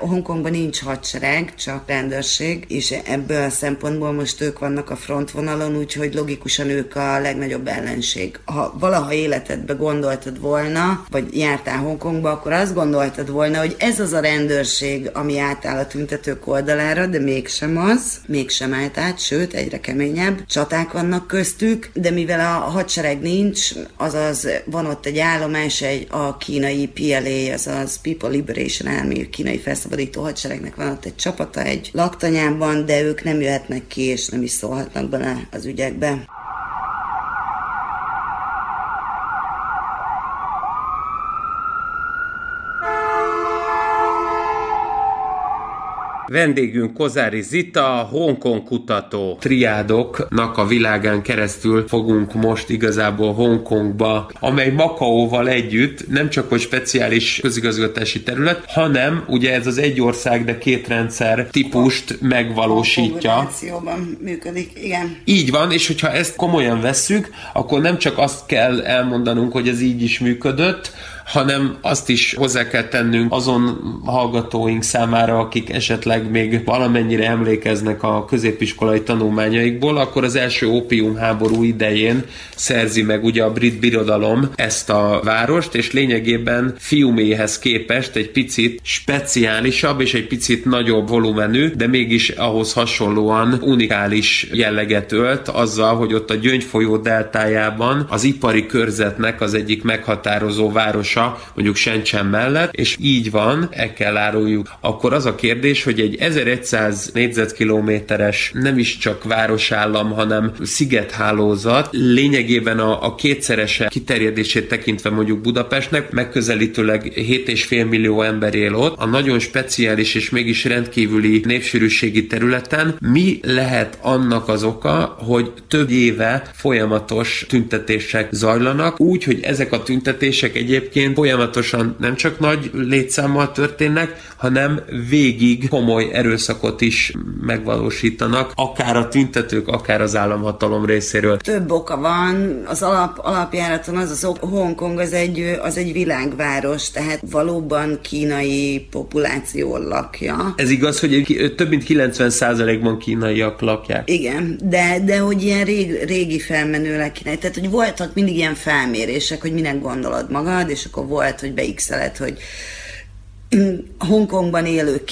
Hongkongban nincs hadsereg, csak rendőrség, és ebből a szempontból most ők vannak a frontvonalon, úgyhogy logikusan ők a legnagyobb ellenség. Ha valaha életedbe gondoltad volna, vagy jártál Hongkongba, akkor azt gondoltad volna, hogy ez az a rendőrség, ami átáll a tüntetők oldalára, de mégsem az, mégsem állt át, sőt, egyre keményebb csaták vannak köztük, de mivel a hadsereg nincs, azaz van ott egy állomás, a kínai PLA, azaz People Liberation Army, kínai felszabadító hadseregnek van ott egy csapata egy laktanyában, de ők nem jöhetnek ki, és nem is szólhatnak bele az ügyekbe. Vendégünk Kozáry Zita, a Hongkong kutató. Triádoknak a világán keresztül fogunk most igazából Hongkongba, amely Makaóval együtt nem csak hogy speciális közigazgatási terület, hanem ugye ez az egy ország, de két rendszer típust megvalósítja. Konfigurációban működik, igen. Így van, és hogyha ezt komolyan vesszük, akkor nem csak azt kell elmondanunk, hogy ez így is működött, hanem azt is hozzá kell tennünk azon hallgatóink számára, akik esetleg még valamennyire emlékeznek a középiskolai tanulmányaikból, akkor az első ópiumháború idején szerzi meg ugye a brit birodalom ezt a várost, és lényegében Fiuméhez képest egy picit speciálisabb és egy picit nagyobb volumenű, de mégis ahhoz hasonlóan unikális jelleget ölt azzal, hogy ott a Gyöngyfolyó deltájában az ipari körzetnek az egyik meghatározó városa, mondjuk Shenzhen mellett, és így van, el kell áruljuk. Akkor az a kérdés, hogy egy 1100 négyzetkilométeres nem is csak városállam, hanem szigethálózat lényegében a kétszerese kiterjedését tekintve mondjuk Budapestnek megközelítőleg 7,5 millió ember él ott. A nagyon speciális és mégis rendkívüli népsűrűségi területen mi lehet annak az oka, hogy több éve folyamatos tüntetések zajlanak, úgy, hogy ezek a tüntetések egyébként folyamatosan nem csak nagy létszámmal történnek, hanem végig komoly erőszakot is megvalósítanak, akár a tüntetők, akár az államhatalom részéről. Több oka van, az alapjáraton az Hongkong az egy világváros, tehát valóban kínai populáció lakja. Ez igaz, hogy több mint 90%-ban kínaiak lakják. Igen, de hogy ilyen régi felmenőleg kínai, tehát hogy voltak mindig ilyen felmérések, hogy minek gondolod magad, és akkor volt, hogy beixeled, hogy Hongkongban élő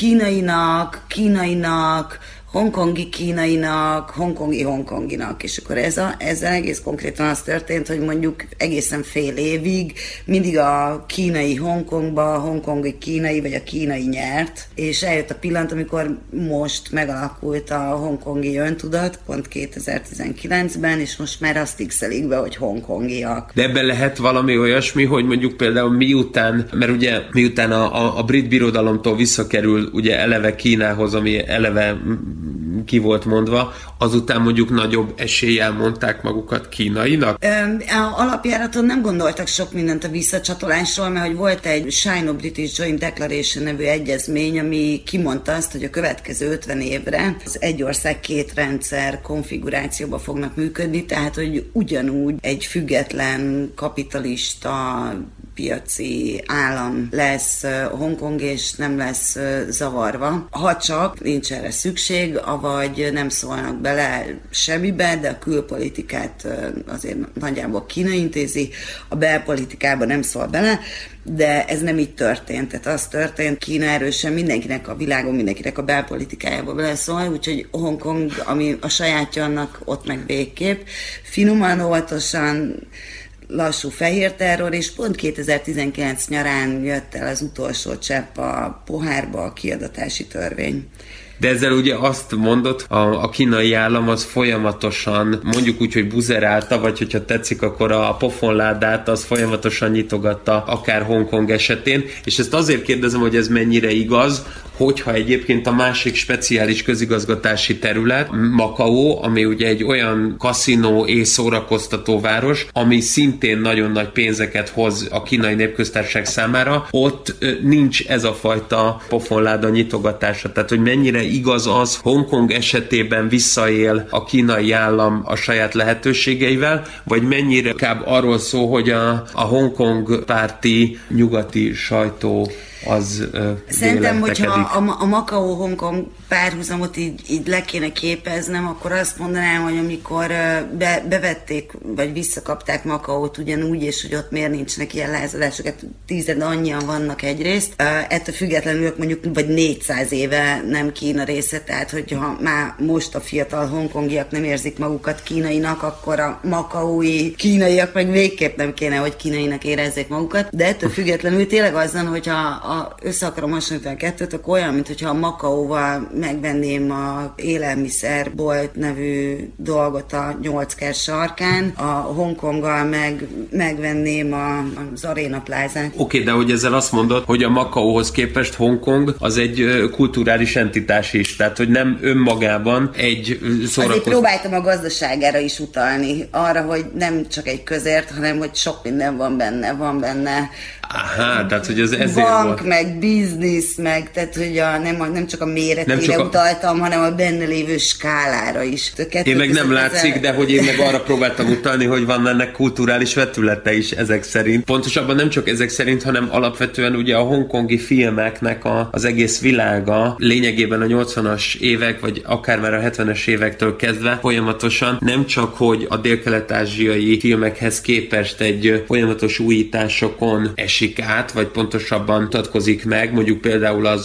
kínainak, hongkongi kínainak, hongkongi hongkonginak, és akkor ezzel egész konkrétan az történt, hogy mondjuk egészen fél évig mindig a kínai Hongkongba, a hongkongi kínai, vagy a kínai nyert, és eljött a pillanat, amikor most megalakult a hongkongi öntudat, pont 2019-ben, és most már azt x-elik be, hogy hongkongiak. De ebben lehet valami olyasmi, hogy mondjuk például miután, mert ugye miután a brit birodalomtól visszakerül ugye eleve Kínához, ami eleve ki volt mondva, azután mondjuk nagyobb eséllyel mondták magukat kínainak? Alapjáraton nem gondoltak sok mindent a visszacsatolásról, mert hogy volt egy Sino-British Joint Declaration nevű egyezmény, ami kimondta azt, hogy a következő 50 évre az egy ország két rendszer konfigurációba fognak működni, tehát hogy ugyanúgy egy független kapitalista piaci állam lesz Hongkong, és nem lesz zavarva. Ha csak nincs erre szükség, avagy nem szólnak bele semmibe, de a külpolitikát azért nagyjából Kína intézi, a belpolitikába nem szól bele, de ez nem így történt. Tehát az történt, Kína erősen mindenkinek a világon, mindenkinek a belpolitikájába beleszól, úgyhogy Hongkong, ami a sajátja, annak ott meg végképp. Finoman, óvatosan, lassú fehér terror, és pont 2019 nyarán jött el az utolsó csepp a pohárba, a kiadatási törvény. De ezzel ugye azt mondod, a kínai állam az folyamatosan, mondjuk úgy, hogy buzerálta, vagy hogyha tetszik, akkor a pofonládát az folyamatosan nyitogatta, akár Hongkong esetén, és ezt azért kérdezem, hogy ez mennyire igaz, hogyha egyébként a másik speciális közigazgatási terület, Makaó, ami ugye egy olyan kaszinó és szórakoztató város, ami szintén nagyon nagy pénzeket hoz a Kínai Népköztársaság számára, ott nincs ez a fajta pofonláda nyitogatása. Tehát, hogy mennyire igaz az, Hongkong esetében visszaél a kínai állam a saját lehetőségeivel, vagy mennyire inkább arról szól, hogy a Hongkong párti nyugati sajtó az szerintem, hogyha a Makao-Hongkong párhuzamot így le kéne képeznem, akkor azt mondanám, hogy amikor bevették, vagy visszakapták Makaót ugyanúgy, és hogy ott miért nincsenek ilyen lázadások, hát 10 annyian vannak egyrészt. Ettől függetlenül mondjuk vagy 400 éve nem Kína része, tehát hogyha már most a fiatal hongkongiak nem érzik magukat kínainak, akkor a makaói kínaiak meg végképp nem kéne, hogy kínainak érezzék magukat, de ettől függetlenül tényleg azon, hogyha össze akarom hasonlítani a kettőt, akkor olyan, mintha a Makaóval megvenném a élelmiszerbolt nevű dolgot a 8-ker sarkán, a Hongkonggal megvenném az Aréna plázát. Oké, de hogy ezzel azt mondod, hogy a Makaóhoz képest Hongkong az egy kulturális entitás is, tehát hogy nem önmagában egy szórakozó... Azért próbáltam a gazdaságára is utalni, arra, hogy nem csak egy közért, hanem hogy sok minden van benne. Aha, tehát hogy ez ezért bank, volt. Meg biznisz, meg, tehát hogy nem csak a méretére utaltam, hanem a benne lévő skálára is. Én meg nem látszik, de hogy én meg arra próbáltam utalni, hogy van ennek kulturális vetülete is ezek szerint. Pontosabban nem csak ezek szerint, hanem alapvetően ugye a hongkongi filmeknek az egész világa lényegében a 80-as évek, vagy akár már a 70-es évektől kezdve folyamatosan nem csak, hogy a délkelet-ázsiai filmekhez képest egy folyamatos újításokon át, vagy pontosabban mutatkozik meg, mondjuk például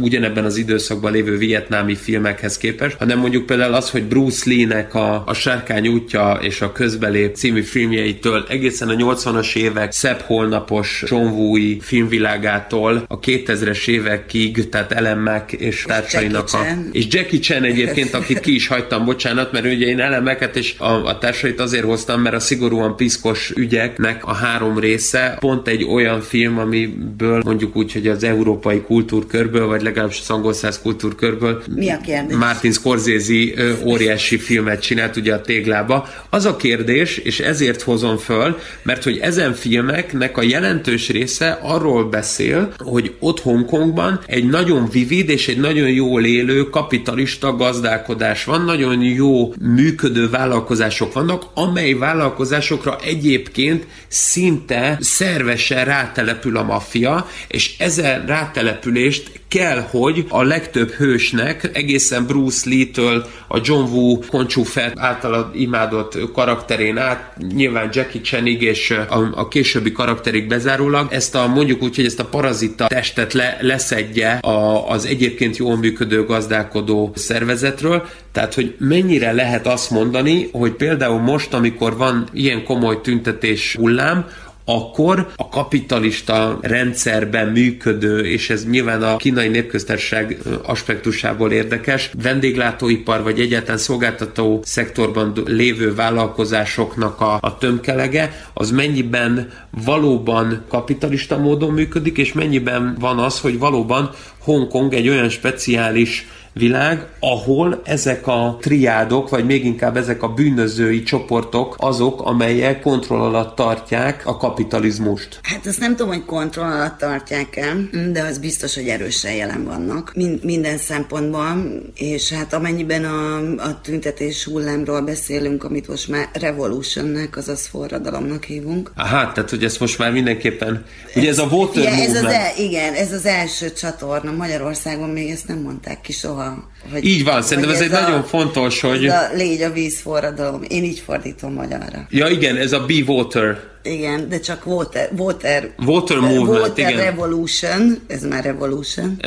ugyanebben az időszakban lévő vietnámi filmekhez képest, hanem mondjuk például az, hogy Bruce Lee-nek a Sárkány útja és a Közbelép című filmjeitől egészen a 80-as évek szebb holnapos John Woo-i filmvilágától a 2000-es évekig, tehát Ellen Mack és társainak és Jackie Chan egyébként, akit ki is hagytam, bocsánat, mert ugye én Ellen Macket és a társait azért hoztam, mert a szigorúan piszkos ügyeknek a 3 része pont egy olyan film, amiből mondjuk úgy, hogy az európai kultúrkörből, vagy legalábbis az angolszász kultúrkörből Martin Scorsese óriási filmet csinált, ugye a Téglába. Az a kérdés, és ezért hozom föl, mert hogy ezen filmeknek a jelentős része arról beszél, hogy ott Hongkongban egy nagyon vivid és egy nagyon jól élő kapitalista gazdálkodás van, nagyon jó működő vállalkozások vannak, amely vállalkozásokra egyébként szinte szervesen rátelepül a maffia, és ezen rátelepülést kell, hogy a legtöbb hősnek, egészen Bruce Lee-től a John Woo Koncsú Fett által imádott karakterén át, nyilván Jackie Chanig és a későbbi karakterig bezárólag, ezt mondjuk úgy, hogy ezt a parazita testet leszedje az egyébként jól működő gazdálkodó szervezetről, tehát hogy mennyire lehet azt mondani, hogy például most, amikor van ilyen komoly tüntetés hullám, akkor a kapitalista rendszerben működő, és ez nyilván a Kínai Népköztársaság aspektusából érdekes, vendéglátóipar vagy egyáltalán szolgáltató szektorban lévő vállalkozásoknak a tömkelege, az mennyiben valóban kapitalista módon működik, és mennyiben van az, hogy valóban Hongkong egy olyan speciális világ, ahol ezek a triádok, vagy még inkább ezek a bűnözői csoportok azok, amelyek kontroll alatt tartják a kapitalizmust. Hát azt nem tudom, hogy kontroll alatt tartják-e, de az biztos, hogy erősen jelen vannak. Minden szempontban, és hát amennyiben a tüntetés hullámról beszélünk, amit most már revolutionnek, azaz forradalomnak hívunk. Hát, tehát hogy ezt most már mindenképpen, ugye ez a water movement. Igen, ez az első csatorna. Magyarországon még ezt nem mondták ki soha. Így van, szerintem ez egy nagyon fontos, hogy... Ez a légy a víz forradalom. Én így fordítom magyarra. Ja igen, ez a Be Water. Igen, de csak Water Movement, Water igen. Revolution, ez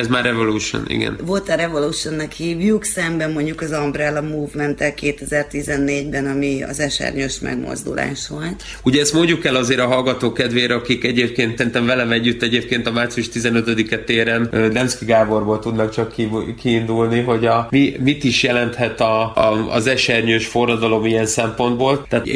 már Revolution, igen. Water Revolutionnek hívjuk, szemben mondjuk az Umbrella Movementtel 2014-ben, ami az esernyős megmozdulás volt. Ugye ezt mondjuk el azért a hallgatók kedvére, akik egyébként, szerintem velem együtt egyébként a március 15-e téren Demszky Gáborból tudnak csak kiindulni, hogy mit is jelenthet az esernyős forradalom ilyen szempontból. Tehát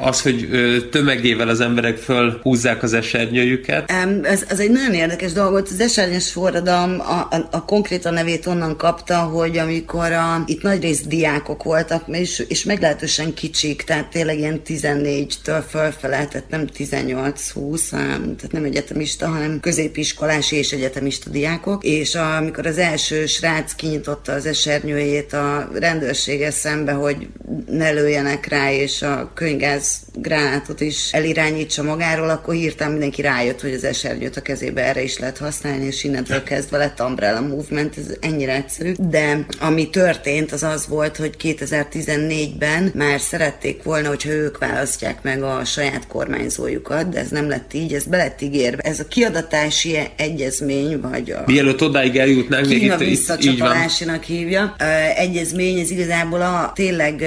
az, hogy tömegével az emberek fölhúzzák az esernyőjüket. Ez egy nagyon érdekes dolgot. Az esernyős forradalom a konkrétan nevét onnan kapta, hogy amikor itt nagyrészt diákok voltak, és meglehetősen kicsik, tehát tényleg ilyen 14-től fölfele, tehát nem 18-20, tehát nem egyetemista, hanem középiskolás és egyetemista diákok, és amikor az első srác kinyitotta az esernyőjét a rendőrsége szembe, hogy ne lőjenek rá, és a könyvgáz gránátot is elirányították, bizonyítsa magáról, akkor hirtelen mindenki rájött, hogy az esernyőt a kezébe erre is lehet használni, és innentől kezdve lett Umbrella Movement, ez ennyire egyszerű. De ami történt, az az volt, hogy 2014-ben már szerették volna, hogyha ők választják meg a saját kormányzójukat, de ez nem lett így, ez be lett ígérve. Ez a kiadatási egyezmény, vagy a... Mielőtt odáig eljutnánk, még itt visszacsatolásinak hívja. Egyezmény, ez igazából tényleg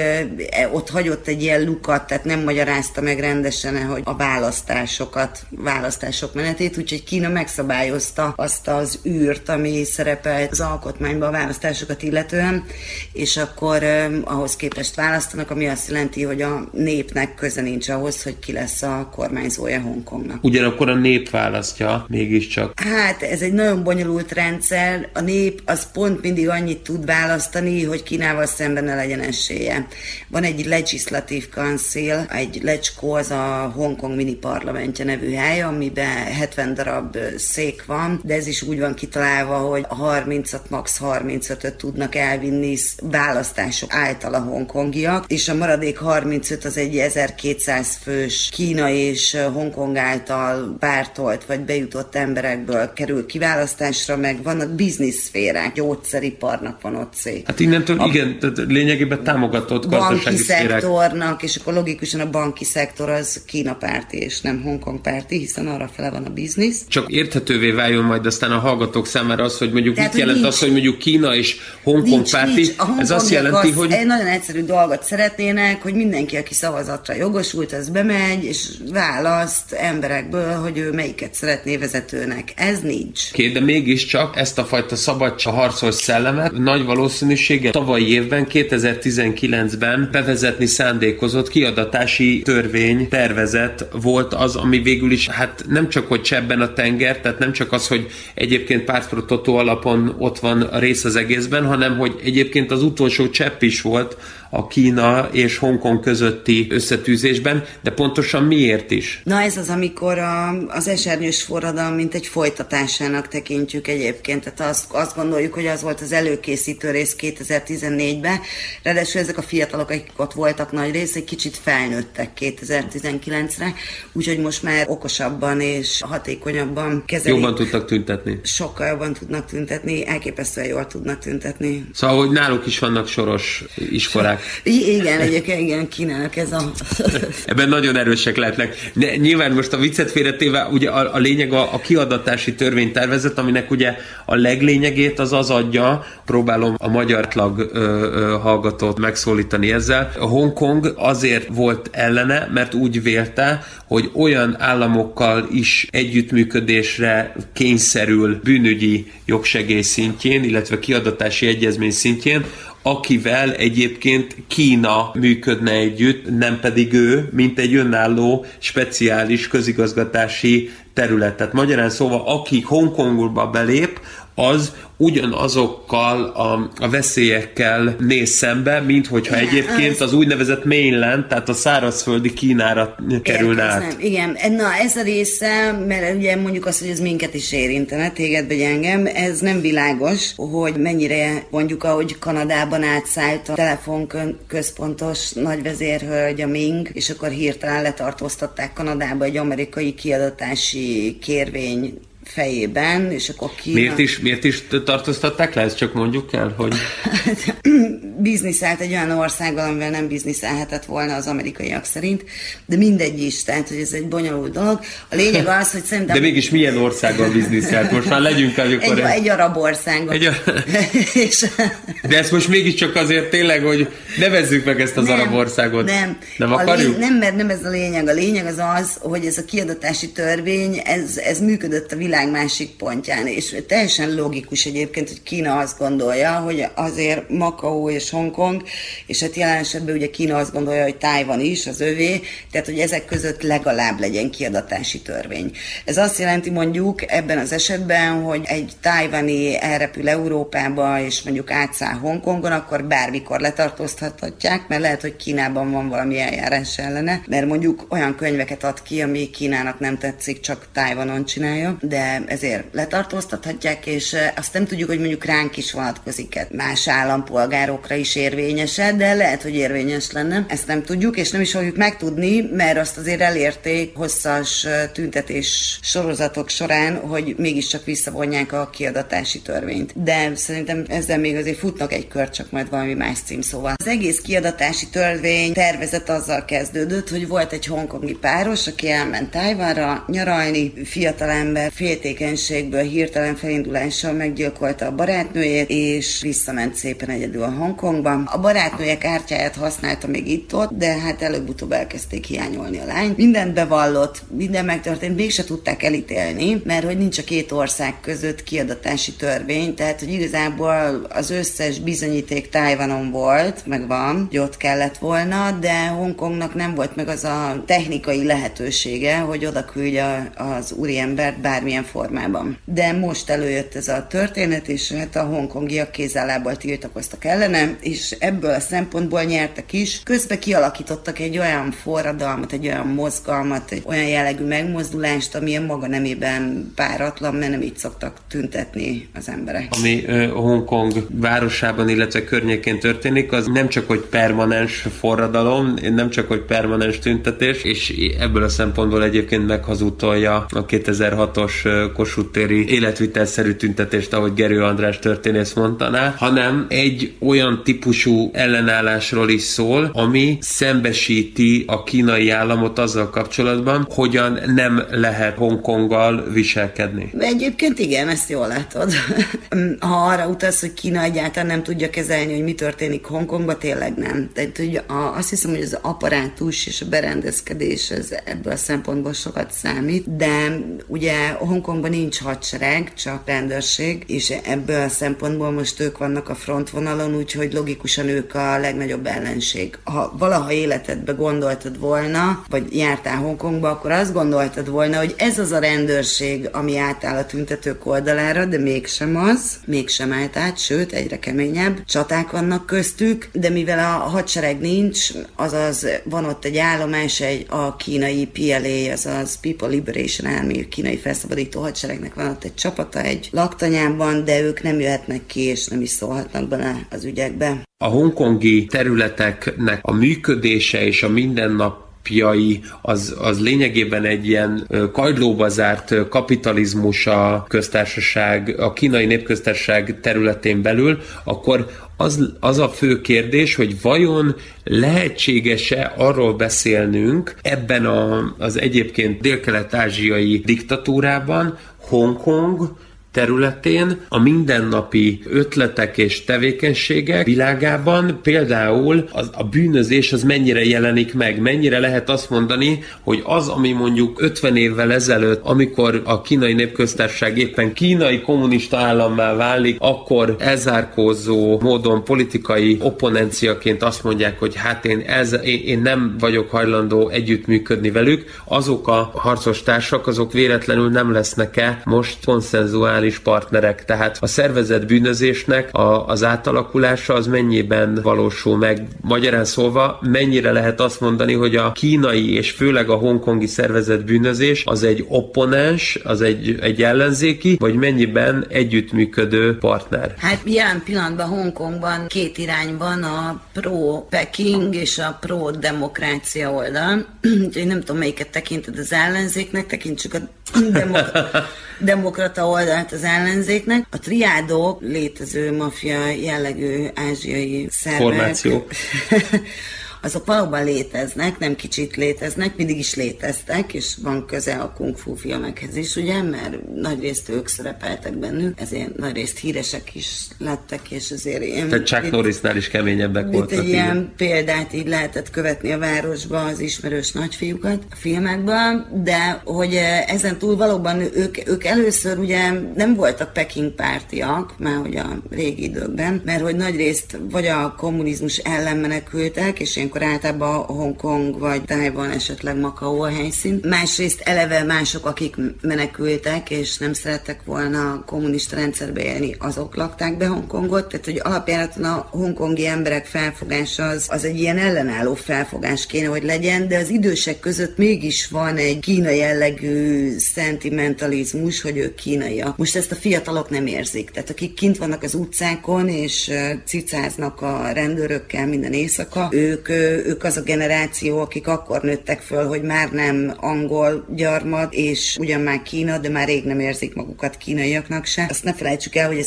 ott hagyott egy ilyen lukat, tehát nem magyarázta meg rendesen, hogy a választások menetét, úgyhogy Kína megszabályozta azt az űrt, ami szerepel az alkotmányban a választásokat illetően, és akkor ahhoz képest választanak, ami azt jelenti, hogy a népnek köze nincs ahhoz, hogy ki lesz a kormányzója Hongkongnak. Ugyanakkor a nép választja mégiscsak. Hát ez egy nagyon bonyolult rendszer, a nép az pont mindig annyit tud választani, hogy Kínával szemben ne legyen esélye. Van egy Legislative Council, egy legcskó, az a Hongkong mini parlamentje nevű hely, amiben 70 darab szék van, de ez is úgy van kitalálva, hogy 30-at, max 35-öt tudnak elvinni választások által a hongkongiak, és a maradék 35 az egy 1200 fős Kína és Hongkong által pártolt vagy bejutott emberekből kerül kiválasztásra, meg vannak bizniszszférák, gyógyszeriparnak van ott szék. Hát innentől igen, lényegében támogatott gazdasági szférák. És akkor logikusan a banki szektor az Kína párti és nem Hongkong párti, hiszen arra fele van a biznisz. Csak érthetővé váljon majd aztán a hallgatók számára az, hogy mondjuk mit jelent az, hogy mondjuk Kína és Hongkong párti. Ez azt jelenti, hogy... Egy nagyon egyszerű dolgot szeretnének, hogy mindenki, aki szavazatra jogosult, az bemegy és választ emberekből, hogy ő melyiket szeretné vezetőnek. Ez nincs. De mégiscsak ezt a fajta szabadságharcos szellemet nagy valószínűséggel tavalyi évben, 2019-ben bevezetni szándékozott kiadatási törvénytervezet volt az, ami végül is hát nem csak, hogy csebben a tenger, tehát nem csak az, hogy egyébként pártprotokoll alapon ott van a rész az egészben, hanem hogy egyébként az utolsó csepp is volt a Kína és Hongkong közötti összetűzésben, de pontosan miért is? Na ez az, amikor az esernyős forradalom mint egy folytatásának tekintjük egyébként, tehát azt gondoljuk, hogy az volt az előkészítő rész 2014-ben, ráadásul ezek a fiatalok, akik ott voltak nagy rész, egy kicsit felnőttek 2019-re, úgyhogy most már okosabban és hatékonyabban kezelik. Jobban tudtak tüntetni. Sokkal jobban tudnak tüntetni, elképesztően jól tudnak tüntetni. Szóval, hogy náluk is vannak soros iskolák. Igen, egyébként igen, Kínának ez a... Ebben nagyon erősek lehetnek. De nyilván most a viccet félretéve, ugye a lényeg a kiadatási törvénytervezet, aminek ugye a leglényegét az adja, próbálom a magyar tlag hallgatót megszólítani ezzel. A Hongkong azért volt ellene, mert úgy vélte, hogy olyan államokkal is együttműködésre kényszerül bűnügyi jogsegély szintjén, illetve kiadatási egyezmény szintjén, akivel egyébként Kína működne együtt, nem pedig ő, mint egy önálló, speciális közigazgatási terület. Tehát magyarán szóval, aki Hongkongba belép, az ugyanazokkal a veszélyekkel néz szembe, mint hogyha egyébként az úgynevezett mainland, tehát a szárazföldi Kínára kerülne át. Igen, na ez a része, mert ugye mondjuk azt, hogy ez minket is érintene, téged vagy engem, ez nem világos, hogy mennyire mondjuk, ahogy Kanadában átszállt a telefonközpontos nagyvezérhölgy, a Ming, és akkor hirtelen letartóztatták Kanadába egy amerikai kiadatási kérvény fejében, és akkor Kína... Miért is tartóztatták le? Ezt csak mondjuk el, hogy... Bizniszált egy olyan országgal, amivel nem bizniszálhetett volna az amerikaiak szerint, de mindegy is, tehát, hogy ez egy bonyolult dolog. A lényeg az, hogy szerintem... De mégis milyen országgal bizniszált? Most már legyünk el, amikor... Egy arab országgal. De ezt most mégiscsak azért tényleg, hogy nevezzük meg ezt az arab országot. Nem akarjuk? Nem, mert nem ez a lényeg. A lényeg az az, hogy ez a kiadatási törvény, ez működött a világ másik pontján, és teljesen logikus egyébként, hogy Kína azt gondolja, hogy azért Makaó és Hongkong, és hát jelen esetben ugye Kína azt gondolja, hogy Tajvan is az övé, tehát hogy ezek között legalább legyen kiadatási törvény. Ez azt jelenti mondjuk ebben az esetben, hogy egy tajvani elrepül Európába, és mondjuk átszáll Hongkongon, akkor bármikor letartóztathatják, mert lehet, hogy Kínában van valami eljárás ellene, mert mondjuk olyan könyveket ad ki, ami Kínának nem tetszik, csak Tajvanon csinálja, de ezért letartóztathatják, és azt nem tudjuk, hogy mondjuk ránk is vonatkozik-e, más állampolgárokra is érvényes-e, de lehet, hogy érvényes lenne. Ezt nem tudjuk, és nem is fogjuk megtudni, mert azt azért elérték hosszas tüntetés sorozatok során, hogy mégiscsak visszavonják a kiadatási törvényt. De szerintem ezzel még azért futnak egy kört, csak majd valami más címszóval. Az egész kiadatási törvény tervezet azzal kezdődött, hogy volt egy hongkongi páros, aki elment Tájvánra nyaralni, fiatalember féltékenységből hirtelen felindulással meggyilkolta a barátnőjét, és visszament szépen egyedül a Hongkongba. A barátnője kártyáját használta még itt-ott, de hát előbb-utóbb elkezdték hiányolni a lányt. Mindent bevallott, minden megtörtént, mégse tudták elítélni, mert hogy nincs a két ország között kiadatási törvény, tehát hogy igazából az összes bizonyíték Tájvanon volt, meg van, hogy ott kellett volna, de Hongkongnak nem volt meg az a technikai lehetősége, hogy oda küldje az úriembert bármilyen formában. De most előjött ez a történet, és hát a hongkongiak kézállából tiltakoztak ellene, és ebből a szempontból nyertek is. Közben kialakítottak egy olyan forradalmat, egy olyan mozgalmat, egy olyan jellegű megmozdulást, ami a maga nemében páratlan, mert nem így szoktak tüntetni az emberek. Ami Hongkong városában, illetve környékén történik, az nem csak, hogy permanens forradalom, nem csak, hogy permanens tüntetés, és ebből a szempontból egyébként meghazudtolja a 2006-os Kossuth téri életvitelszerű tüntetést, ahogy Gerő András történész mondaná, hanem egy olyan típusú ellenállásról is szól, ami szembesíti a kínai államot azzal kapcsolatban, hogyan nem lehet Hongkonggal viselkedni. Egyébként igen, ezt jól látod. Ha arra utalsz, hogy Kína egyáltalán nem tudja kezelni, hogy mi történik Hongkongban, tényleg nem. Tehát hogy azt hiszem, hogy az apparátus és a berendezkedés ez ebből a szempontból sokat számít, de ugye Hongkongban nincs hadsereg, csak rendőrség, és ebből a szempontból most ők vannak a frontvonalon, úgyhogy logikusan ők a legnagyobb ellenség. Ha valaha életedbe gondoltad volna, vagy jártál Hongkongba, akkor azt gondoltad volna, hogy ez az a rendőrség, ami átáll a tüntetők oldalára, de mégsem az, mégsem állt át, sőt, egyre keményebb csaták vannak köztük, de mivel a hadsereg nincs, azaz van ott egy állomás, a kínai PLA, azaz People Liberation Army, kínai felszabadító hadseregnek van ott egy csapata egy laktanyában, de ők nem jöhetnek ki, és nem is szólhatnak bele az ügyekbe. A hongkongi területeknek a működése és a mindennap az lényegében egy ilyen kagylóba zárt kapitalizmus a köztársaság, a kínai népköztársaság területén belül, akkor az a fő kérdés, hogy vajon lehetséges-e arról beszélnünk ebben az egyébként délkelet-ázsiai diktatúrában, Hongkong területén a mindennapi ötletek és tevékenységek világában például a bűnözés az mennyire jelenik meg, mennyire lehet azt mondani, hogy az, ami mondjuk 50 évvel ezelőtt, amikor a kínai népköztársaság éppen kínai kommunista állammá válik, akkor elzárkózó módon politikai opponenciaként azt mondják, hogy hát én nem vagyok hajlandó együttműködni velük, azok a harcostársak, azok véletlenül nem lesznek-e most konszenzuális partnerek. Tehát a szervezett bűnözésnek az átalakulása az mennyiben valósul meg? Magyarán szólva, mennyire lehet azt mondani, hogy a kínai és főleg a hongkongi szervezett bűnözés az egy opponens, az egy ellenzéki, vagy mennyiben együttműködő partner? Hát jelen pillanatban Hongkongban két irányban a pro-Peking és a pro-demokrácia oldal. Úgyhogy nem tudom, melyiket tekinted az ellenzéknek, tekintsük a demokrata oldalt az ellenzéknek. A triádok, létező maffia jellegű ázsiai szervek. Formációk. Azok valóban léteznek, nem kicsit léteznek, mindig is léteztek, és van köze a kung fu filmekhez is, ugye, mert nagyrészt ők szerepeltek bennük, ezért nagyrészt híresek is lettek, és azért ilyen... Tehát Chuck Norrisnál is keményebbek voltak. Egy ilyen példát így lehetett követni a városba az ismerős nagyfiúkat a filmekben, de hogy ezen túl valóban ők először ugye nem voltak Peking pártiak, már hogy a régi időkben, mert hogy nagyrészt vagy a kommunizmus ellen menekültek, és ilyen ilyenkor általában Hongkong vagy Taiwan, esetleg Makaó a helyszín. Másrészt eleve mások, akik menekültek és nem szerettek volna a kommunista rendszerbe élni, azok lakták be Hongkongot, tehát hogy alapjáraton a hongkongi emberek felfogása az egy ilyen ellenálló felfogás kéne, hogy legyen, de az idősek között mégis van egy kínai jellegű szentimentalizmus, hogy ők kínaiak. Most ezt a fiatalok nem érzik, tehát akik kint vannak az utcákon és cicáznak a rendőrökkel minden éjszaka, ők az a generáció, akik akkor nőttek föl, hogy már nem angol gyarmad, és ugyan már Kína, de már rég nem érzik magukat kínaiaknak se. Azt ne felejtsük el, hogy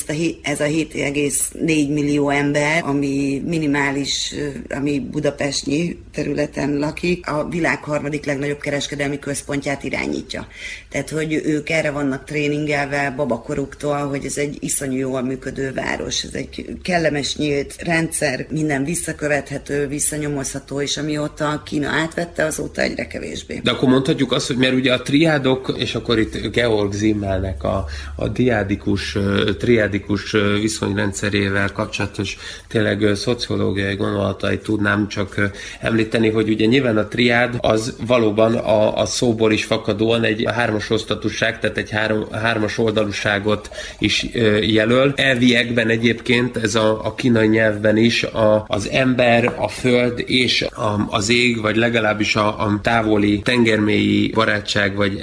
ez a 7,4 millió ember, ami minimális, ami budapestnyi területen lakik, a világ harmadik legnagyobb kereskedelmi központját irányítja. Tehát, hogy ők erre vannak tréningelve babakoruktól, hogy ez egy iszonyú jól működő város, ez egy kellemes nyílt rendszer, minden visszakövethető, visszanyomozható, és amióta Kína átvette, azóta egyre kevésbé. De akkor mondhatjuk azt, hogy mert ugye a triádok, és akkor itt Georg Zimmelnek a triádikus viszonyrendszerével kapcsolatos tényleg szociológiai gondolatait tudnám csak említeni, hogy ugye nyilván a triád az valóban a szóból is fakadóan egy hármas osztatúság, tehát egy hármas oldalúságot is jelöl. Elviekben egyébként ez a kínai nyelvben is az ember, a föld és az ég, vagy legalábbis a távoli tengermélyi barátság vagy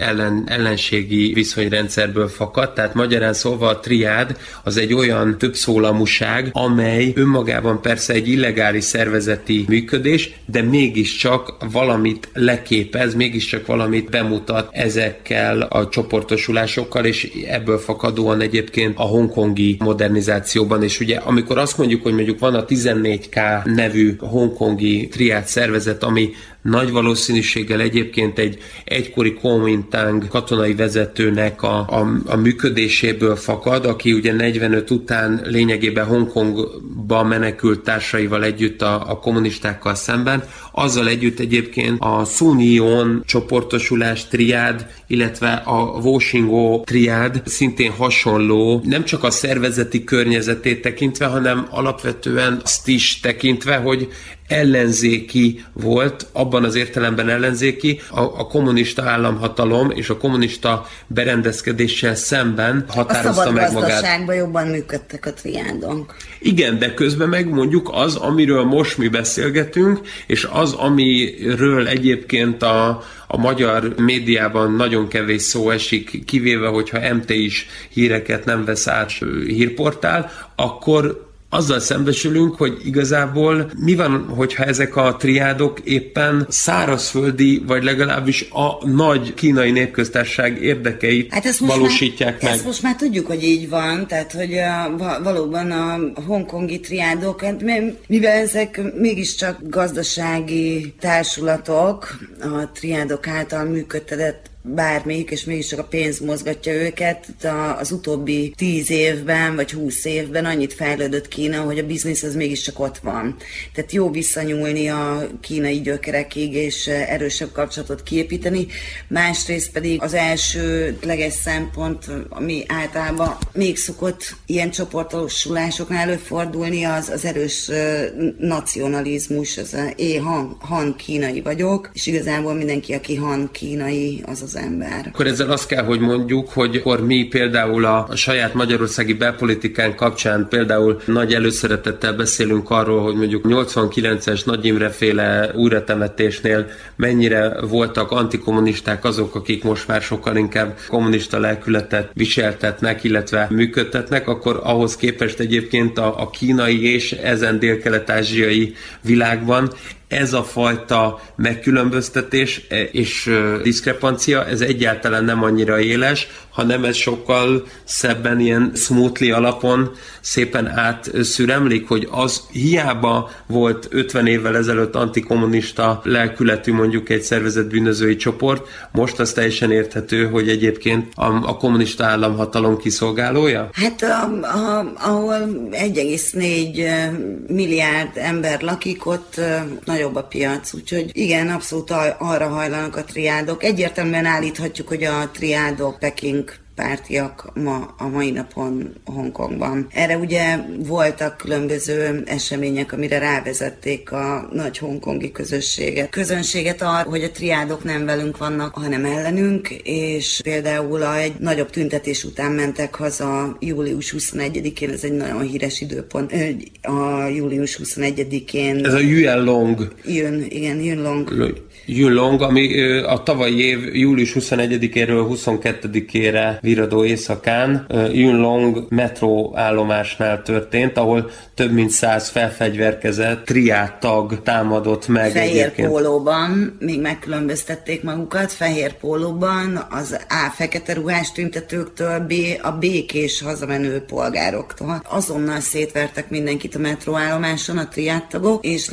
ellenségi viszonyrendszerből fakad, tehát magyarán szólva a triád az egy olyan többszólamúság, amely önmagában persze egy illegális szervezeti működés, de mégiscsak valamit leképez, mégiscsak valamit bemutat ezekkel a csoportosulásokkal, és ebből fakadóan egyébként a hongkongi modernizációban, és ugye amikor azt mondjuk, hogy mondjuk van a 14K nevű hongkongi triád szervezet, ami nagy valószínűséggel egyébként egy egykori Kuomintang katonai vezetőnek a működéséből fakad, aki ugye 45 után lényegében Hongkongba menekült társaival együtt a kommunistákkal szemben, azzal együtt egyébként a Sunion csoportosulás triád, illetve a Washington triád szintén hasonló, nem csak a szervezeti környezetét tekintve, hanem alapvetően azt is tekintve, hogy ellenzéki volt, abban az értelemben ellenzéki, a kommunista államhatalom és a kommunista berendezkedéssel szemben határozta meg magát. A szabad gazdaságban jobban működtek a triádok. Igen, de közben meg mondjuk az, amiről most mi beszélgetünk, és az, amiről egyébként a magyar médiában nagyon kevés szó esik, kivéve, hogyha MT is híreket nem vesz át hírportál, akkor azzal szembesülünk, hogy igazából mi van, hogyha ezek a triádok éppen szárazföldi, vagy legalábbis a nagy kínai népköztársaság érdekeit valósítják meg. Ezt most már tudjuk, hogy így van, tehát hogy valóban a hongkongi triádok, mivel ezek mégiscsak gazdasági társulatok, a triádok által működtetett bármelyik, és mégiscsak a pénz mozgatja őket. Az utóbbi 10 évben, vagy 20 évben annyit fejlődött Kína, hogy a biznisz az mégiscsak ott van. Tehát jó visszanyúlni a kínai gyökerekig, és erősebb kapcsolatot kiépíteni. Másrészt pedig az elsődleges szempont, ami általában még szokott ilyen csoportosulásoknál előfordulni, az erős nacionalizmus, az én han kínai vagyok, és igazából mindenki, aki han kínai, az az ember. Akkor ezzel azt kell, hogy mondjuk, hogy akkor mi például a saját magyarországi belpolitikán kapcsán például nagy előszeretettel beszélünk arról, hogy mondjuk 89-es Nagy Imre-féle újratemetésnél mennyire voltak antikommunisták azok, akik most már sokkal inkább kommunista lelkületet viseltetnek, illetve működtetnek, akkor ahhoz képest egyébként a kínai és ezen délkelet-ázsiai világban ez a fajta megkülönböztetés és diszkrepancia, ez egyáltalán nem annyira éles, hanem ez sokkal szebben ilyen smoothly alapon szépen átszüremlik, hogy az hiába volt 50 évvel ezelőtt antikommunista lelkületű mondjuk egy szervezett bűnözői csoport, most az teljesen érthető, hogy egyébként a kommunista államhatalom kiszolgálója? Hát ahol 1,4 milliárd ember lakik, ott nagyobb a piac, úgyhogy igen, abszolút arra hajlanak a triádok. Egyértelműen állíthatjuk, hogy a triádok Peking pártiak ma a mai napon Hongkongban. Erre ugye voltak különböző események, amire rávezették a nagy hongkongi közönséget arra, hogy a triádok nem velünk vannak, hanem ellenünk, és például egy nagyobb tüntetés után mentek haza július 21-én, ez egy nagyon híres időpont, a július 21-én. Ez a Yuen-long. Yuen-long, ami a tavalyi év július 21-éről 22-ére viradó éjszakán Yuen-long metróállomásnál történt, ahol több mint 100 felfegyverkezett triád tag támadott meg. Fehér pólóban, még megkülönböztették magukat, fehér pólóban az A fekete ruhás tüntetőktől, B a békés hazamenő polgároktól. Azonnal szétvertek mindenkit a metróállomáson a triád tagok, és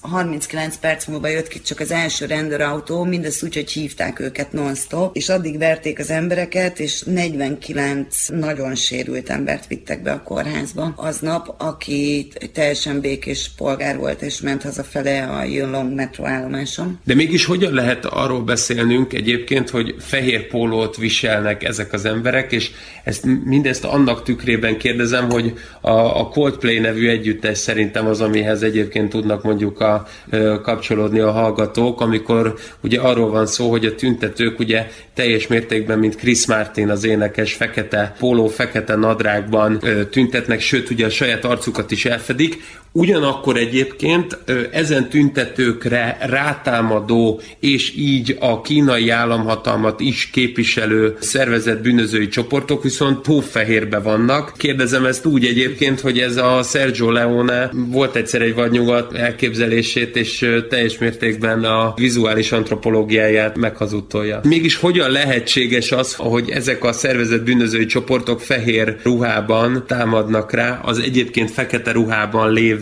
39 perc múlva jött ki csak az első rendőrautó, mindezt úgy, hogy hívták őket non-stop, és addig verték az embereket, és 49 nagyon sérült embert vittek be a kórházba. Aznap, aki teljesen békés polgár volt, és ment hazafele a Yuen-long metróállomáson. De mégis hogyan lehet arról beszélnünk egyébként, hogy fehér pólót viselnek ezek az emberek, és ezt mindezt annak tükrében kérdezem, hogy a Coldplay nevű együttes szerintem az, amihez egyébként tudnak mondjuk kapcsolódni a hallgatók, amikor ugye arról van szó, hogy a tüntetők ugye teljes mértékben, mint Chris Martin az énekes, fekete póló, fekete nadrágban tüntetnek, sőt ugye a saját arcukat is elfedik. Ugyanakkor egyébként ezen tüntetőkre rátámadó és így a kínai államhatalmat is képviselő szervezett bűnözői csoportok viszont hófehérbe vannak. Kérdezem ezt úgy egyébként, hogy ez a Sergio Leone volt egyszer egy vadnyugat elképzelését és teljes mértékben a vizuális antropológiáját meghazudtolja. Mégis hogyan lehetséges az, hogy ezek a szervezett bűnözői csoportok fehér ruhában támadnak rá az egyébként fekete ruhában lévő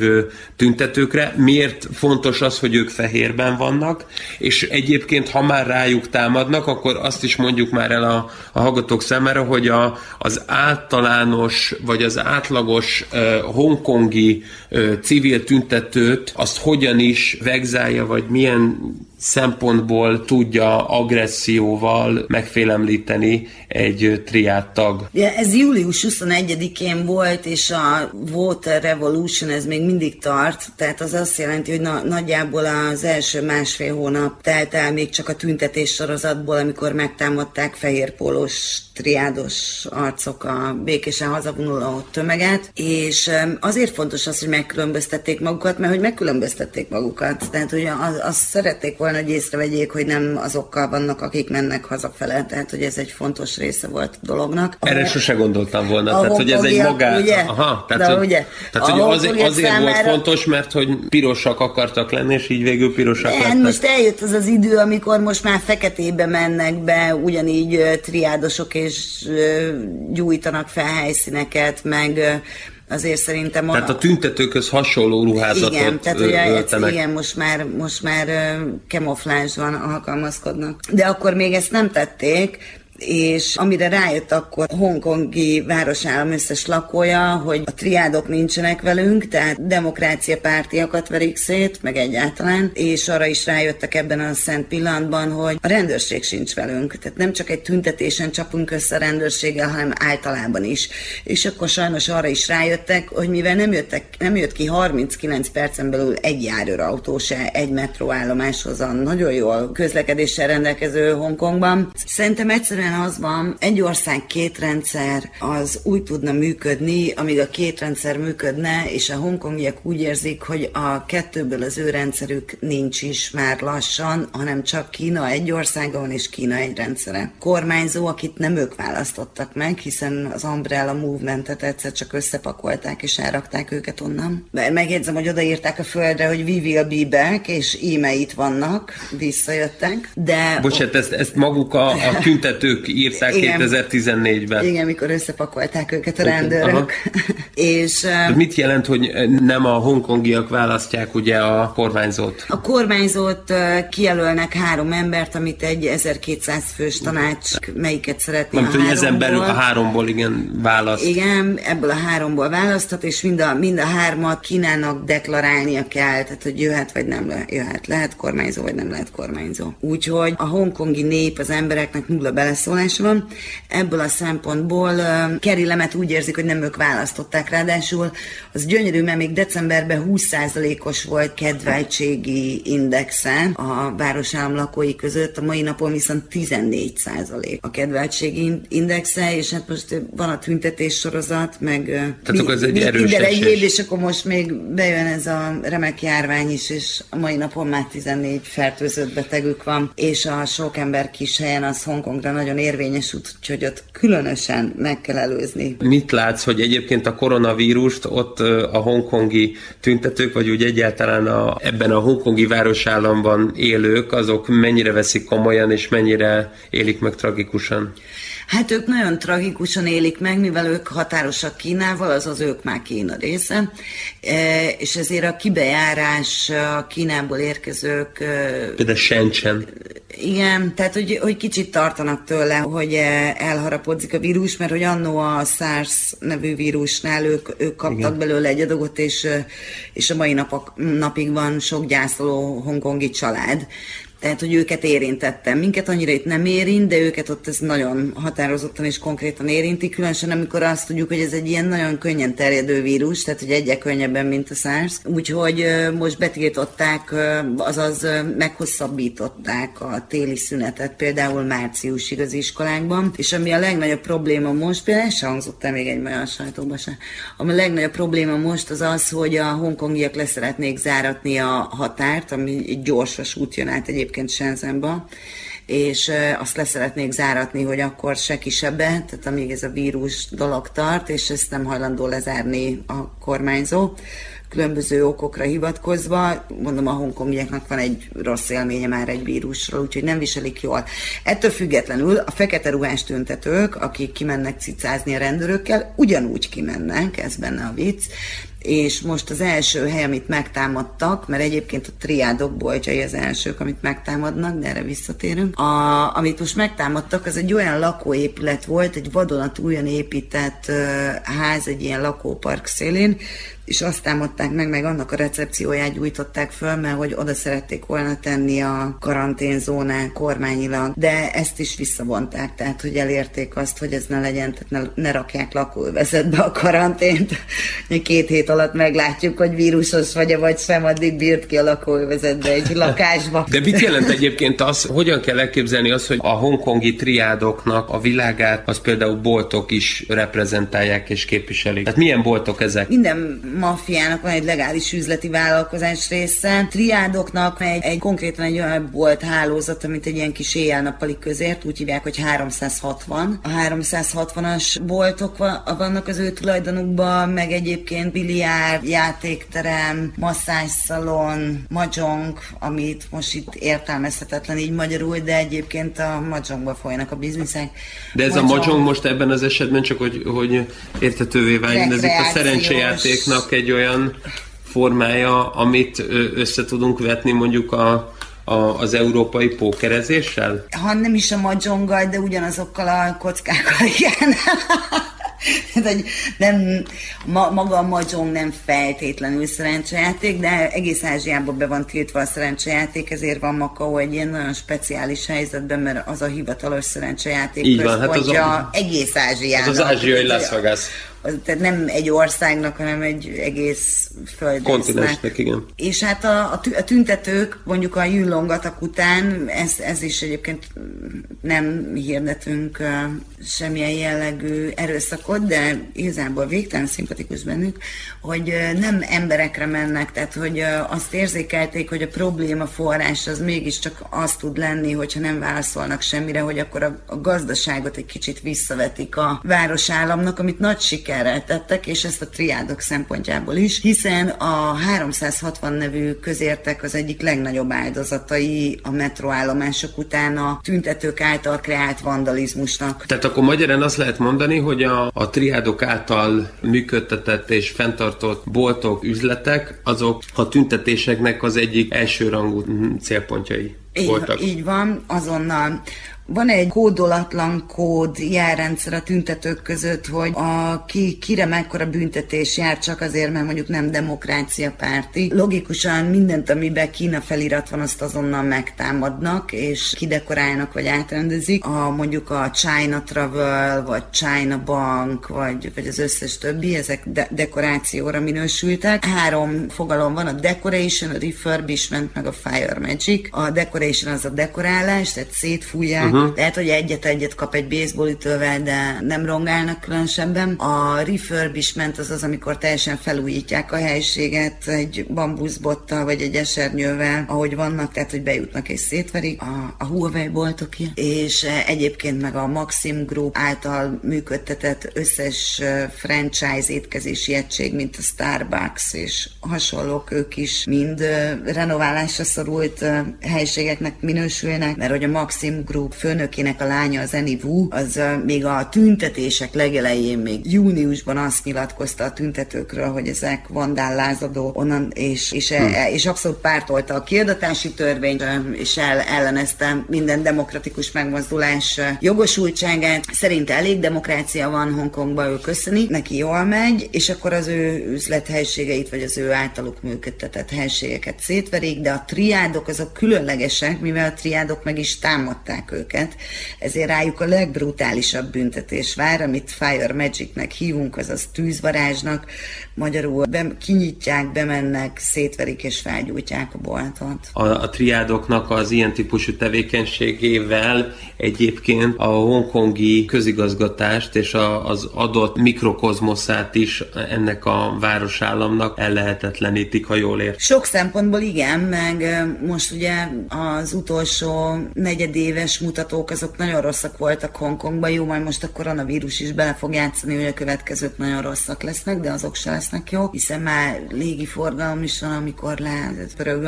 tüntetőkre, miért fontos az, hogy ők fehérben vannak, és egyébként, ha már rájuk támadnak, akkor azt is mondjuk már el a hallgatók számára, hogy az általános, vagy az átlagos hongkongi civil tüntetőt, azt hogyan is vegzálja, vagy milyen szempontból tudja agresszióval megfélemlíteni egy triád tag. Ja, ez július 21-én volt, és a Water Revolution ez még mindig tart, tehát az azt jelenti, hogy nagyjából az első másfél hónap telt el még csak a tüntetés sorozatból, amikor megtámadták fehérpólós triádos arcok a békésen hazavonuló tömeget, és azért fontos az, hogy megkülönböztették magukat, mert hogy megkülönböztették magukat, tehát hogy azt szerették volna, hogy észrevegyék, hogy nem azokkal vannak, akik mennek hazafele, tehát hogy ez egy fontos része volt a dolognak. Erre sose gondoltam volna, tehát hogy ez egy magát... Ugye? Aha, tehát azért volt fontos, mert hogy pirosak akartak lenni, és így végül pirosak lettek. Most eljött az az idő, amikor most már feketébe mennek be, ugyanígy triádosok és gyújtanak fel helyszíneket, meg azért szerintem... Tehát a töntetőköz hasonló ruházatot igen, tehát ugye, igen, most már kamuflázsban alkalmazkodnak. De akkor még ezt nem tették, és amire rájött akkor a hongkongi városállam összes lakója, hogy a triádok nincsenek velünk, tehát demokráciapártiakat verik szét, meg egyáltalán, és arra is rájöttek ebben a szent pillanatban, hogy a rendőrség sincs velünk, tehát nem csak egy tüntetésen csapunk össze a rendőrséggel, hanem általában is. És akkor sajnos arra is rájöttek, hogy mivel nem jött ki 39 percen belül egy járőrautó se egy metróállomáshoz a nagyon jól közlekedéssel rendelkező Hongkongban. Szerintem egyszerűen az van, egy ország két rendszer, az úgy tudna működni, amíg a két rendszer működne, és a hongkongiak úgy érzik, hogy a kettőből az ő rendszerük nincs is már lassan, hanem csak Kína egy országa van, és Kína egy rendszere. Kormányzó, akit nem ők választottak meg, hiszen az Umbrella Movementet egyszer csak összepakolták, és elrakták őket onnan. Mert megjegyzem, hogy odaírták a földre, hogy we will be back, és íme itt vannak, visszajöttek, de... Bocsánat, ezt maguk a tüntetők írták 2014-ben. Igen, mikor összepakolták őket a rendőrök. És, mit jelent, hogy nem a hongkongiak választják ugye a kormányzót? A kormányzót kijelölnek 3 embert, amit egy 1200 fős tanács melyiket szeretné. Mert, hogy ezen belül a 3-ból igen választ. Igen, ebből a 3-ból választhat, és mind a 3-at Kínának deklarálnia kell, tehát hogy jöhet vagy nem jöhet, lehet kormányzó vagy nem lehet kormányzó. Úgyhogy a hongkongi nép az embereknek nulla beleszólása beleszólás van. Ebből a szempontból Keri Lemet úgy érzik, hogy nem ők választották, ráadásul az gyönyörű, mert még decemberben 20%-os volt kedveltségi indexe a városállam lakói között, a mai napon viszont 14% a kedveltségi indexe, és hát most van a tüntetés sorozat, meg minden egyéb, és akkor most még bejön ez a remek járvány is, és a mai napon már 14 fertőzött betegük van, és a sok ember kis helyen az Hongkongra nagyon érvényes, úgyhogy ott különösen meg kell előzni. Mit látsz, hogy egyébként a koronavírust ott a hongkongi tüntetők, vagy úgy egyáltalán ebben a hongkongi városállamban élők, azok mennyire veszik komolyan, és mennyire élik meg tragikusan? Hát ők nagyon tragikusan élik meg, mivel ők határosak Kínával, azaz ők már Kína része, és ezért a kibejárás a Kínából érkezők... Például Shenzhen. Igen, tehát hogy kicsit tartanak tőle, hogy elharapodzik a vírus, mert hogy annó a SARS nevű vírusnál ők kaptak igen. belőle egy adagot, és a mai napig van sok gyászoló hongkongi család. Tehát, hogy őket érintette. Minket annyira itt nem érint, de őket ott ez nagyon határozottan és konkrétan érinti, különösen amikor azt tudjuk, hogy ez egy ilyen nagyon könnyen terjedő vírus, tehát hogy egyre könnyebben, mint a SARS. Úgyhogy most betiltották, azaz meghosszabbították a téli szünetet, például márciusig az iskolákban, és ami a legnagyobb probléma most, például se hangzott el még egy magyar sajtóba se, ami a legnagyobb probléma most az az, hogy a hongkongiak leszeretnék záratni a határt, ami egy gyors vasút jön át egyébként Shenzhenba, és azt leszeretnék záratni, hogy akkor se kisebben, tehát amíg ez a vírus dolog tart, és ezt nem hajlandó lezárni a kormányzó, különböző okokra hivatkozva, mondom, a hongkongiaknak van egy rossz élménye már egy vírusról, úgyhogy nem viselik jól. Ettől függetlenül a fekete ruhás tüntetők, akik kimennek cicázni a rendőrökkel, ugyanúgy kimennek, ez benne a vicc, és most az első hely, amit megtámadtak, mert egyébként a triádok boltjai az elsők, amit megtámadnak, de erre visszatérünk. Amit most megtámadtak, az egy olyan lakóépület volt, egy vadonatújan épített ház, egy ilyen lakópark szélén, és azt támadták meg annak a recepcióját gyújtották föl, mert hogy oda szerették volna tenni a karanténzónát kormányilag, de ezt is visszavonták, tehát hogy elérték azt, hogy ez ne legyen, tehát ne rakják lakóövezetbe a karantént. 2 hét alatt meglátjuk, hogy vírusos vagy sem, addig bírt ki a lakóövezetbe egy lakásba. De mit jelent egyébként az, hogyan kell elképzelni azt, hogy a hongkongi triádoknak a világát, az például boltok is reprezentálják és képviselik? Tehát milyen boltok ezek? Minden maffiának van egy legális üzleti vállalkozás része. Triádoknak egy konkrétan egy olyan bolt hálózat, mint egy ilyen kis éjjel-nappali közért, úgy hívják, hogy 360. A 360-as boltok vannak az ő tulajdonukban, meg egyébként biliárd, játékterem, masszázsszalon, mahjong, amit most itt értelmezhetetlen így magyarul, de egyébként a mahjongban folynak a bizniszek. De ez mahjong, a mahjong most ebben az esetben csak, hogy érthetővé váljon, ez itt a szerencsejátéknak egy olyan formája, amit össze tudunk vetni mondjuk az európai pókerezéssel? Ha nem is a mahjonggal, de ugyanazokkal a kockákkal, igen. Nem, maga a mahjong nem feltétlenül szerencsejáték, de egész Ázsiában be van tiltva a szerencsejáték, ezért van Makaó egy ilyen nagyon speciális helyzetben, mert az a hivatalos szerencsejáték így központja van, hát egész Ázsiának. Az ázsiai Las Vegas. Tehát nem egy országnak, hanem egy egész földrésznek. Kontinensnek, igen. És hát a tüntetők, mondjuk a Yunlong-atak után, ez is egyébként nem hirdetünk semmilyen jellegű erőszakot, de igazából végtelen szimpatikus bennük, hogy nem emberekre mennek, tehát hogy azt érzékelték, hogy a probléma forrás az mégiscsak az tud lenni, hogyha nem válaszolnak semmire, hogy akkor a gazdaságot egy kicsit visszavetik a városállamnak, amit nagy sikerrel tettek, és ezt a triádok szempontjából is, hiszen a 360 nevű közértek az egyik legnagyobb áldozatai a metroállomások után a tüntetők által kreált vandalizmusnak. Tehát akkor magyarán azt lehet mondani, hogy a triádok által működtetett és fenntartott boltok, üzletek, azok a tüntetéseknek az egyik elsőrangú célpontjai voltak. Így van, azonnal Van egy kódolatlan kód jelrendszer a tüntetők között, hogy kire mekkora büntetés jár csak azért, mert mondjuk nem demokráciapárti. Logikusan mindent, amiben Kína felirat van, azt azonnal megtámadnak, és kidekorálnak, vagy átrendezik. Mondjuk a China Travel, vagy China Bank, vagy az összes többi, ezek dekorációra minősültek. 3 fogalom van, a decoration, a refurbishment, meg a fire magic. A decoration az a dekorálás, tehát szétfújják. Lehet, hogy egyet-egyet kap egy baseball ütővel, de nem rongálnak különösebben. A refurbishment az az, amikor teljesen felújítják a helyiséget egy bambuszbottal, vagy egy esernyővel, ahogy vannak, tehát, hogy bejutnak és szétverik. A Huawei boltok ilyen. És egyébként meg a Maxim Group által működtetett összes franchise étkezési egység, mint a Starbucks és hasonlók, ők is mind renoválásra szorult helyiségeknek minősülnek, mert hogy a Maxim Group főnökének a lánya, az Annie Wu, az még a tüntetések legelején, még júniusban azt nyilatkozta a tüntetőkről, hogy ezek vandállázadó onnan, és abszolút pártolta a kiadatási törvényt, és ellenezte minden demokratikus megmozdulás jogosultságát. Szerinte elég demokrácia van Hongkongban, ő köszöni, neki jól megy, és akkor az ő üzlethelyiségeit, vagy az ő általuk működtetett helységeket szétverik, de a triádok azok különlegesek, mivel a triádok meg is támadták őket, ezért rájuk a legbrutálisabb büntetés vár, amit Fire Magicnek hívunk, azaz tűzvarázsnak, magyarul kinyitják, bemennek, szétverik és felgyújtják a boltot. A triádoknak az ilyen típusú tevékenységével egyébként a hongkongi közigazgatást és az adott mikrokozmoszát is ennek a városállamnak ellehetetlenítik, ha jól ért. Sok szempontból igen, meg most ugye az utolsó negyedéves mutatók azok nagyon rosszak voltak Hongkongban, jó, majd most a koronavírus is bele fog játszani, hogy a következők nagyon rosszak lesznek, de azok se lesznek jók, hiszen már légiforgalom is van, amikor pörög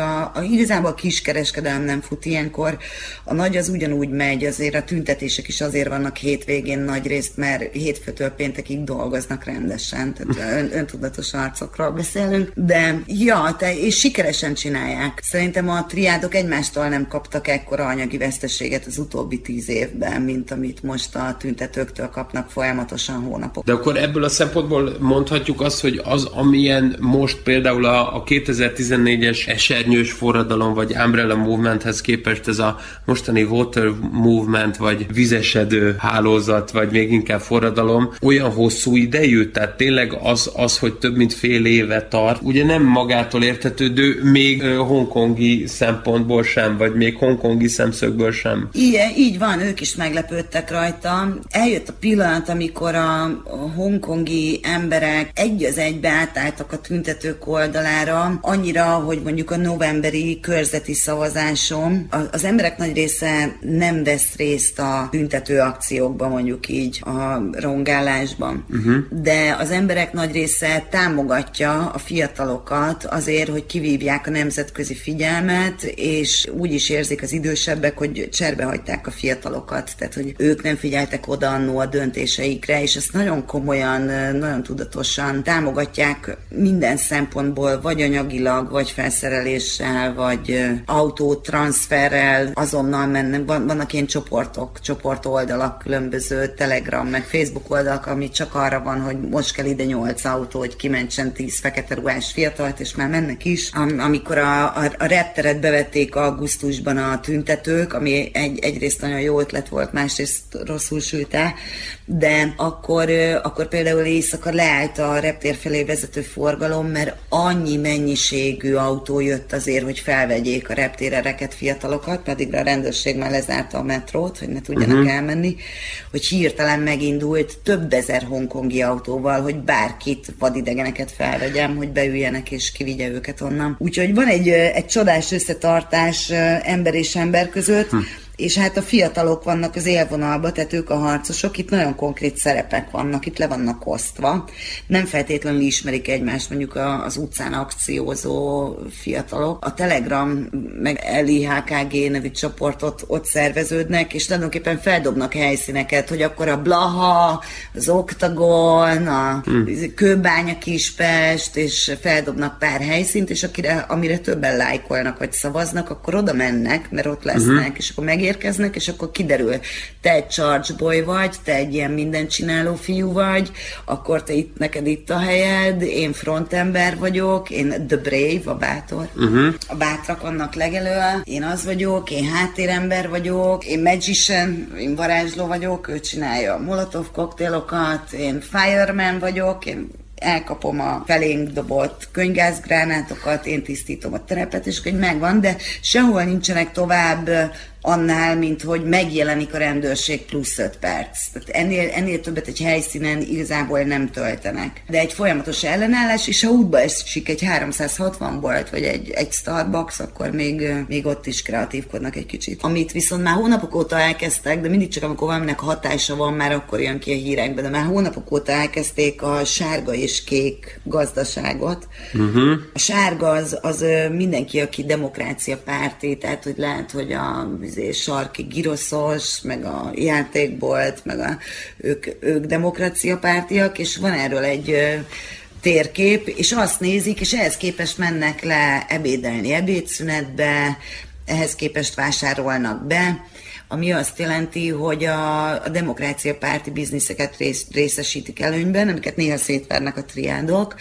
igazából a kiskereskedelem nem fut ilyenkor, a nagy az ugyanúgy megy, azért a tüntetések is azért vannak hétvégén nagyrészt, mert hétfőtől péntekig dolgoznak rendesen, tehát öntudatos arcokról beszélünk, de ja, és sikeresen csinálják. Szerintem a triádok egymástól nem kaptak ekkora anyagi veszteséget az utóbbi 10 évben, mint amit most a tüntetőktől kapnak folyamatosan hónapok. De akkor ebből a szempontból mondhatjuk azt, hogy az, amilyen most például a 2014-es esernyős forradalom, vagy umbrella movementhez képest ez a mostani water movement, vagy vizesedő hálózat, vagy még inkább forradalom, olyan hosszú idejű, tehát tényleg az, hogy több mint fél éve tart, ugye nem magától értetődő, még hongkongi szempontból sem, vagy még hongkongi szemszögből sem. Igen, így van, ők is meglepődtek rajta. Eljött a pillanat, amikor a hongkongi emberek egy az egybe átálltak a tüntetők oldalára, annyira, hogy mondjuk a novemberi körzeti szavazáson az emberek nagy része nem vesz részt a tüntető akciókban, mondjuk így a rongálásban. De az emberek nagy része támogatja a fiatalokat azért, hogy kivívják a nemzetközi figyelmet, és úgy is érzik az idősebbek, hogy cserbe hagyták a fiatalokat, tehát hogy ők nem figyeltek oda annó a döntéseikre, és ezt nagyon komolyan, nagyon tudatosan támogatják minden szempontból, vagy anyagilag, vagy felszereléssel, vagy autótranszferrel, azonnal mennek. Vannak ilyen csoportoldalak, különböző Telegram, meg Facebook oldalak, ami csak arra van, hogy most kell ide 8 autó, hogy kimentsen 10 fekete ruhás fiatalt, és már mennek is. Amikor a repteret bevették augusztusban a tüntetők, ami egyrészt nagyon jó ötlet volt, másrészt rosszul sült el, de akkor például éjszaka leállt a reptér felé vezető forgalom, mert annyi mennyiségű autó jött azért, hogy felvegyék a reptére rekett fiatalokat, pedig a rendőrség már lezárta a metrót, hogy ne tudjanak elmenni, hogy hirtelen megindult több ezer hongkongi autóval, hogy bárkit, vadidegeneket felvegyem, hogy beüljenek és kivigye őket onnan. Úgyhogy van egy csodás összetartás ember és ember között, és hát a fiatalok vannak az élvonalban, tehát ők a harcosok, itt nagyon konkrét szerepek vannak, itt le vannak osztva. Nem feltétlenül ismerik egymást, mondjuk az utcán akciózó fiatalok. A Telegram, meg LIHKG nevű csoportot ott szerveződnek, és tulajdonképpen feldobnak helyszíneket, hogy akkor a Blaha, az Oktagon, a Kőbánya Kispest, és feldobnak pár helyszínt, és amire többen lájkolnak, vagy szavaznak, akkor oda mennek, mert ott lesznek, és akkor megérnek, megérkeznek, és akkor kiderül, te egy charge boy vagy, te egy ilyen mindent csináló fiú vagy, akkor te itt, neked itt a helyed, én frontember vagyok, én the brave, a bátor. Uh-huh. A bátrak vannak legelő, én az vagyok, én háttérember vagyok, én magician, én varázsló vagyok, ő csinálja a molotov koktélokat, én fireman vagyok, én elkapom a felénk dobott könygázgránátokat, én tisztítom a terepet, és hogy megvan, de sehol nincsenek tovább annál, mint hogy megjelenik a rendőrség plusz 5 perc. Tehát ennél többet egy helyszínen igazából nem töltenek. De egy folyamatos ellenállás, és ha útba esik egy 360 bolt, vagy egy Starbucks, akkor még ott is kreatívkodnak egy kicsit. Amit viszont már hónapok óta elkezdtek, de mindig csak amikor valaminek hatása van, már akkor jön ki a hírekbe, de már hónapok óta elkezdték a sárga és kék gazdaságot. Uh-huh. A sárga az mindenki, aki demokrácia párti, tehát hogy lehet, hogy a sarki giroszos, meg a játékbolt, meg ők demokráciapártiak, és van erről egy térkép, és azt nézik, és ehhez képest mennek le ebédelni ebédszünetbe, ehhez képest vásárolnak be, ami azt jelenti, hogy a demokráciapárti bizniszeket részesítik előnyben, amiket néha szétvernek a triádok,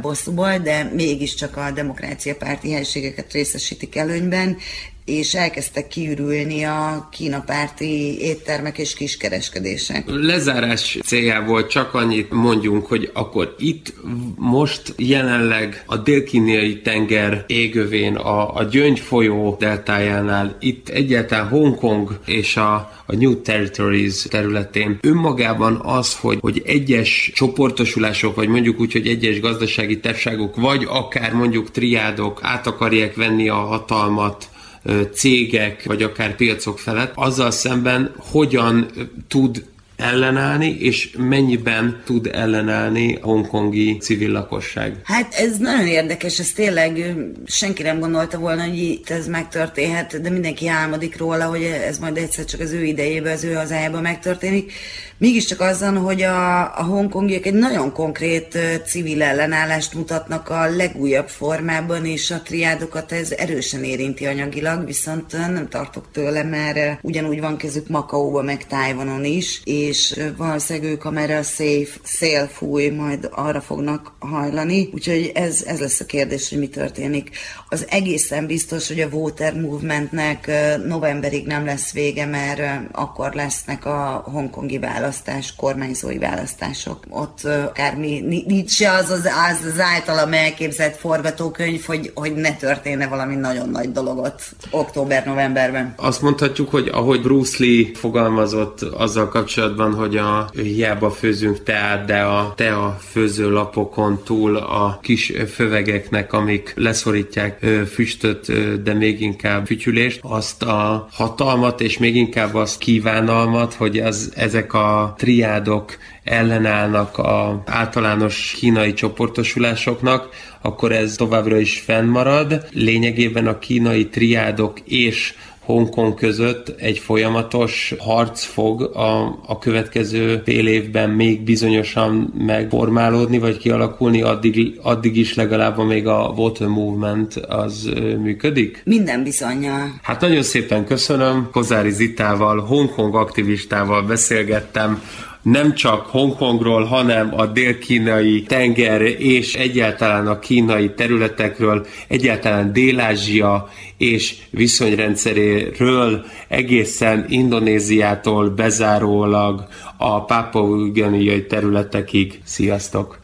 bosszúból, de mégiscsak a demokráciapárti helységeket részesítik előnyben, és elkezdtek kiürülni a kínapárti éttermek és kiskereskedések. Lezárás céljából csak annyit mondjunk, hogy akkor itt most jelenleg a dél-kínai tenger égövén, a Gyöngy folyó deltájánál, itt egyáltalán Hongkong és a New Territories területén önmagában az, hogy egyes csoportosulások, vagy mondjuk úgy, hogy egyes gazdasági társaságok, vagy akár mondjuk triádok át akarják venni a hatalmat, cégek, vagy akár piacok felett, azzal szemben hogyan tud ellenállni, és mennyiben tud ellenállni a hongkongi civil lakosság? Hát ez nagyon érdekes, ez tényleg senki nem gondolta volna, hogy itt ez megtörténhet, de mindenki álmodik róla, hogy ez majd egyszer csak az ő idejében, az ő hazájában megtörténik. Mégiscsak azon, hogy a hongkongiak egy nagyon konkrét civil ellenállást mutatnak a legújabb formában, és a triádokat ez erősen érinti anyagilag, viszont nem tartok tőle, mert ugyanúgy van kezük Makaóba, meg Tájvanon is, és valószínűleg ők, amerre a szél fúj, majd arra fognak hajlani. Úgyhogy ez lesz a kérdés, hogy mi történik. Az egészen biztos, hogy a Water Movementnek novemberig nem lesz vége, mert akkor lesznek a hongkongi kormányzói választások. Ott akármi, nincs se az általam elképzelt forgatókönyv, hogy ne történne valami nagyon nagy dologot október-novemberben. Azt mondhatjuk, hogy ahogy Bruce Lee fogalmazott azzal kapcsolatban, hogy hiába főzünk teát, de a tea főzőlapokon túl a kis fövegeknek, amik leszorítják füstöt, de még inkább fütyülést, azt a hatalmat, és még inkább azt kívánalmat, hogy ezek a triádok ellenállnak az általános kínai csoportosulásoknak, akkor ez továbbra is fennmarad. Lényegében a kínai triádok és Hongkong között egy folyamatos harc fog a következő fél évben még bizonyosan megformálódni, vagy kialakulni, addig is legalább még a Water Movement az működik? Minden bizonnyal. Hát nagyon szépen köszönöm. Kozári Zitával, Hongkong aktivistával beszélgettem, nem csak Hongkongról, hanem a dél-kínai tenger és egyáltalán a kínai területekről, egyáltalán Dél-Ázsia és viszonyrendszeréről, egészen Indonéziától bezárólag a pápuai-új-guineai területekig. Sziasztok!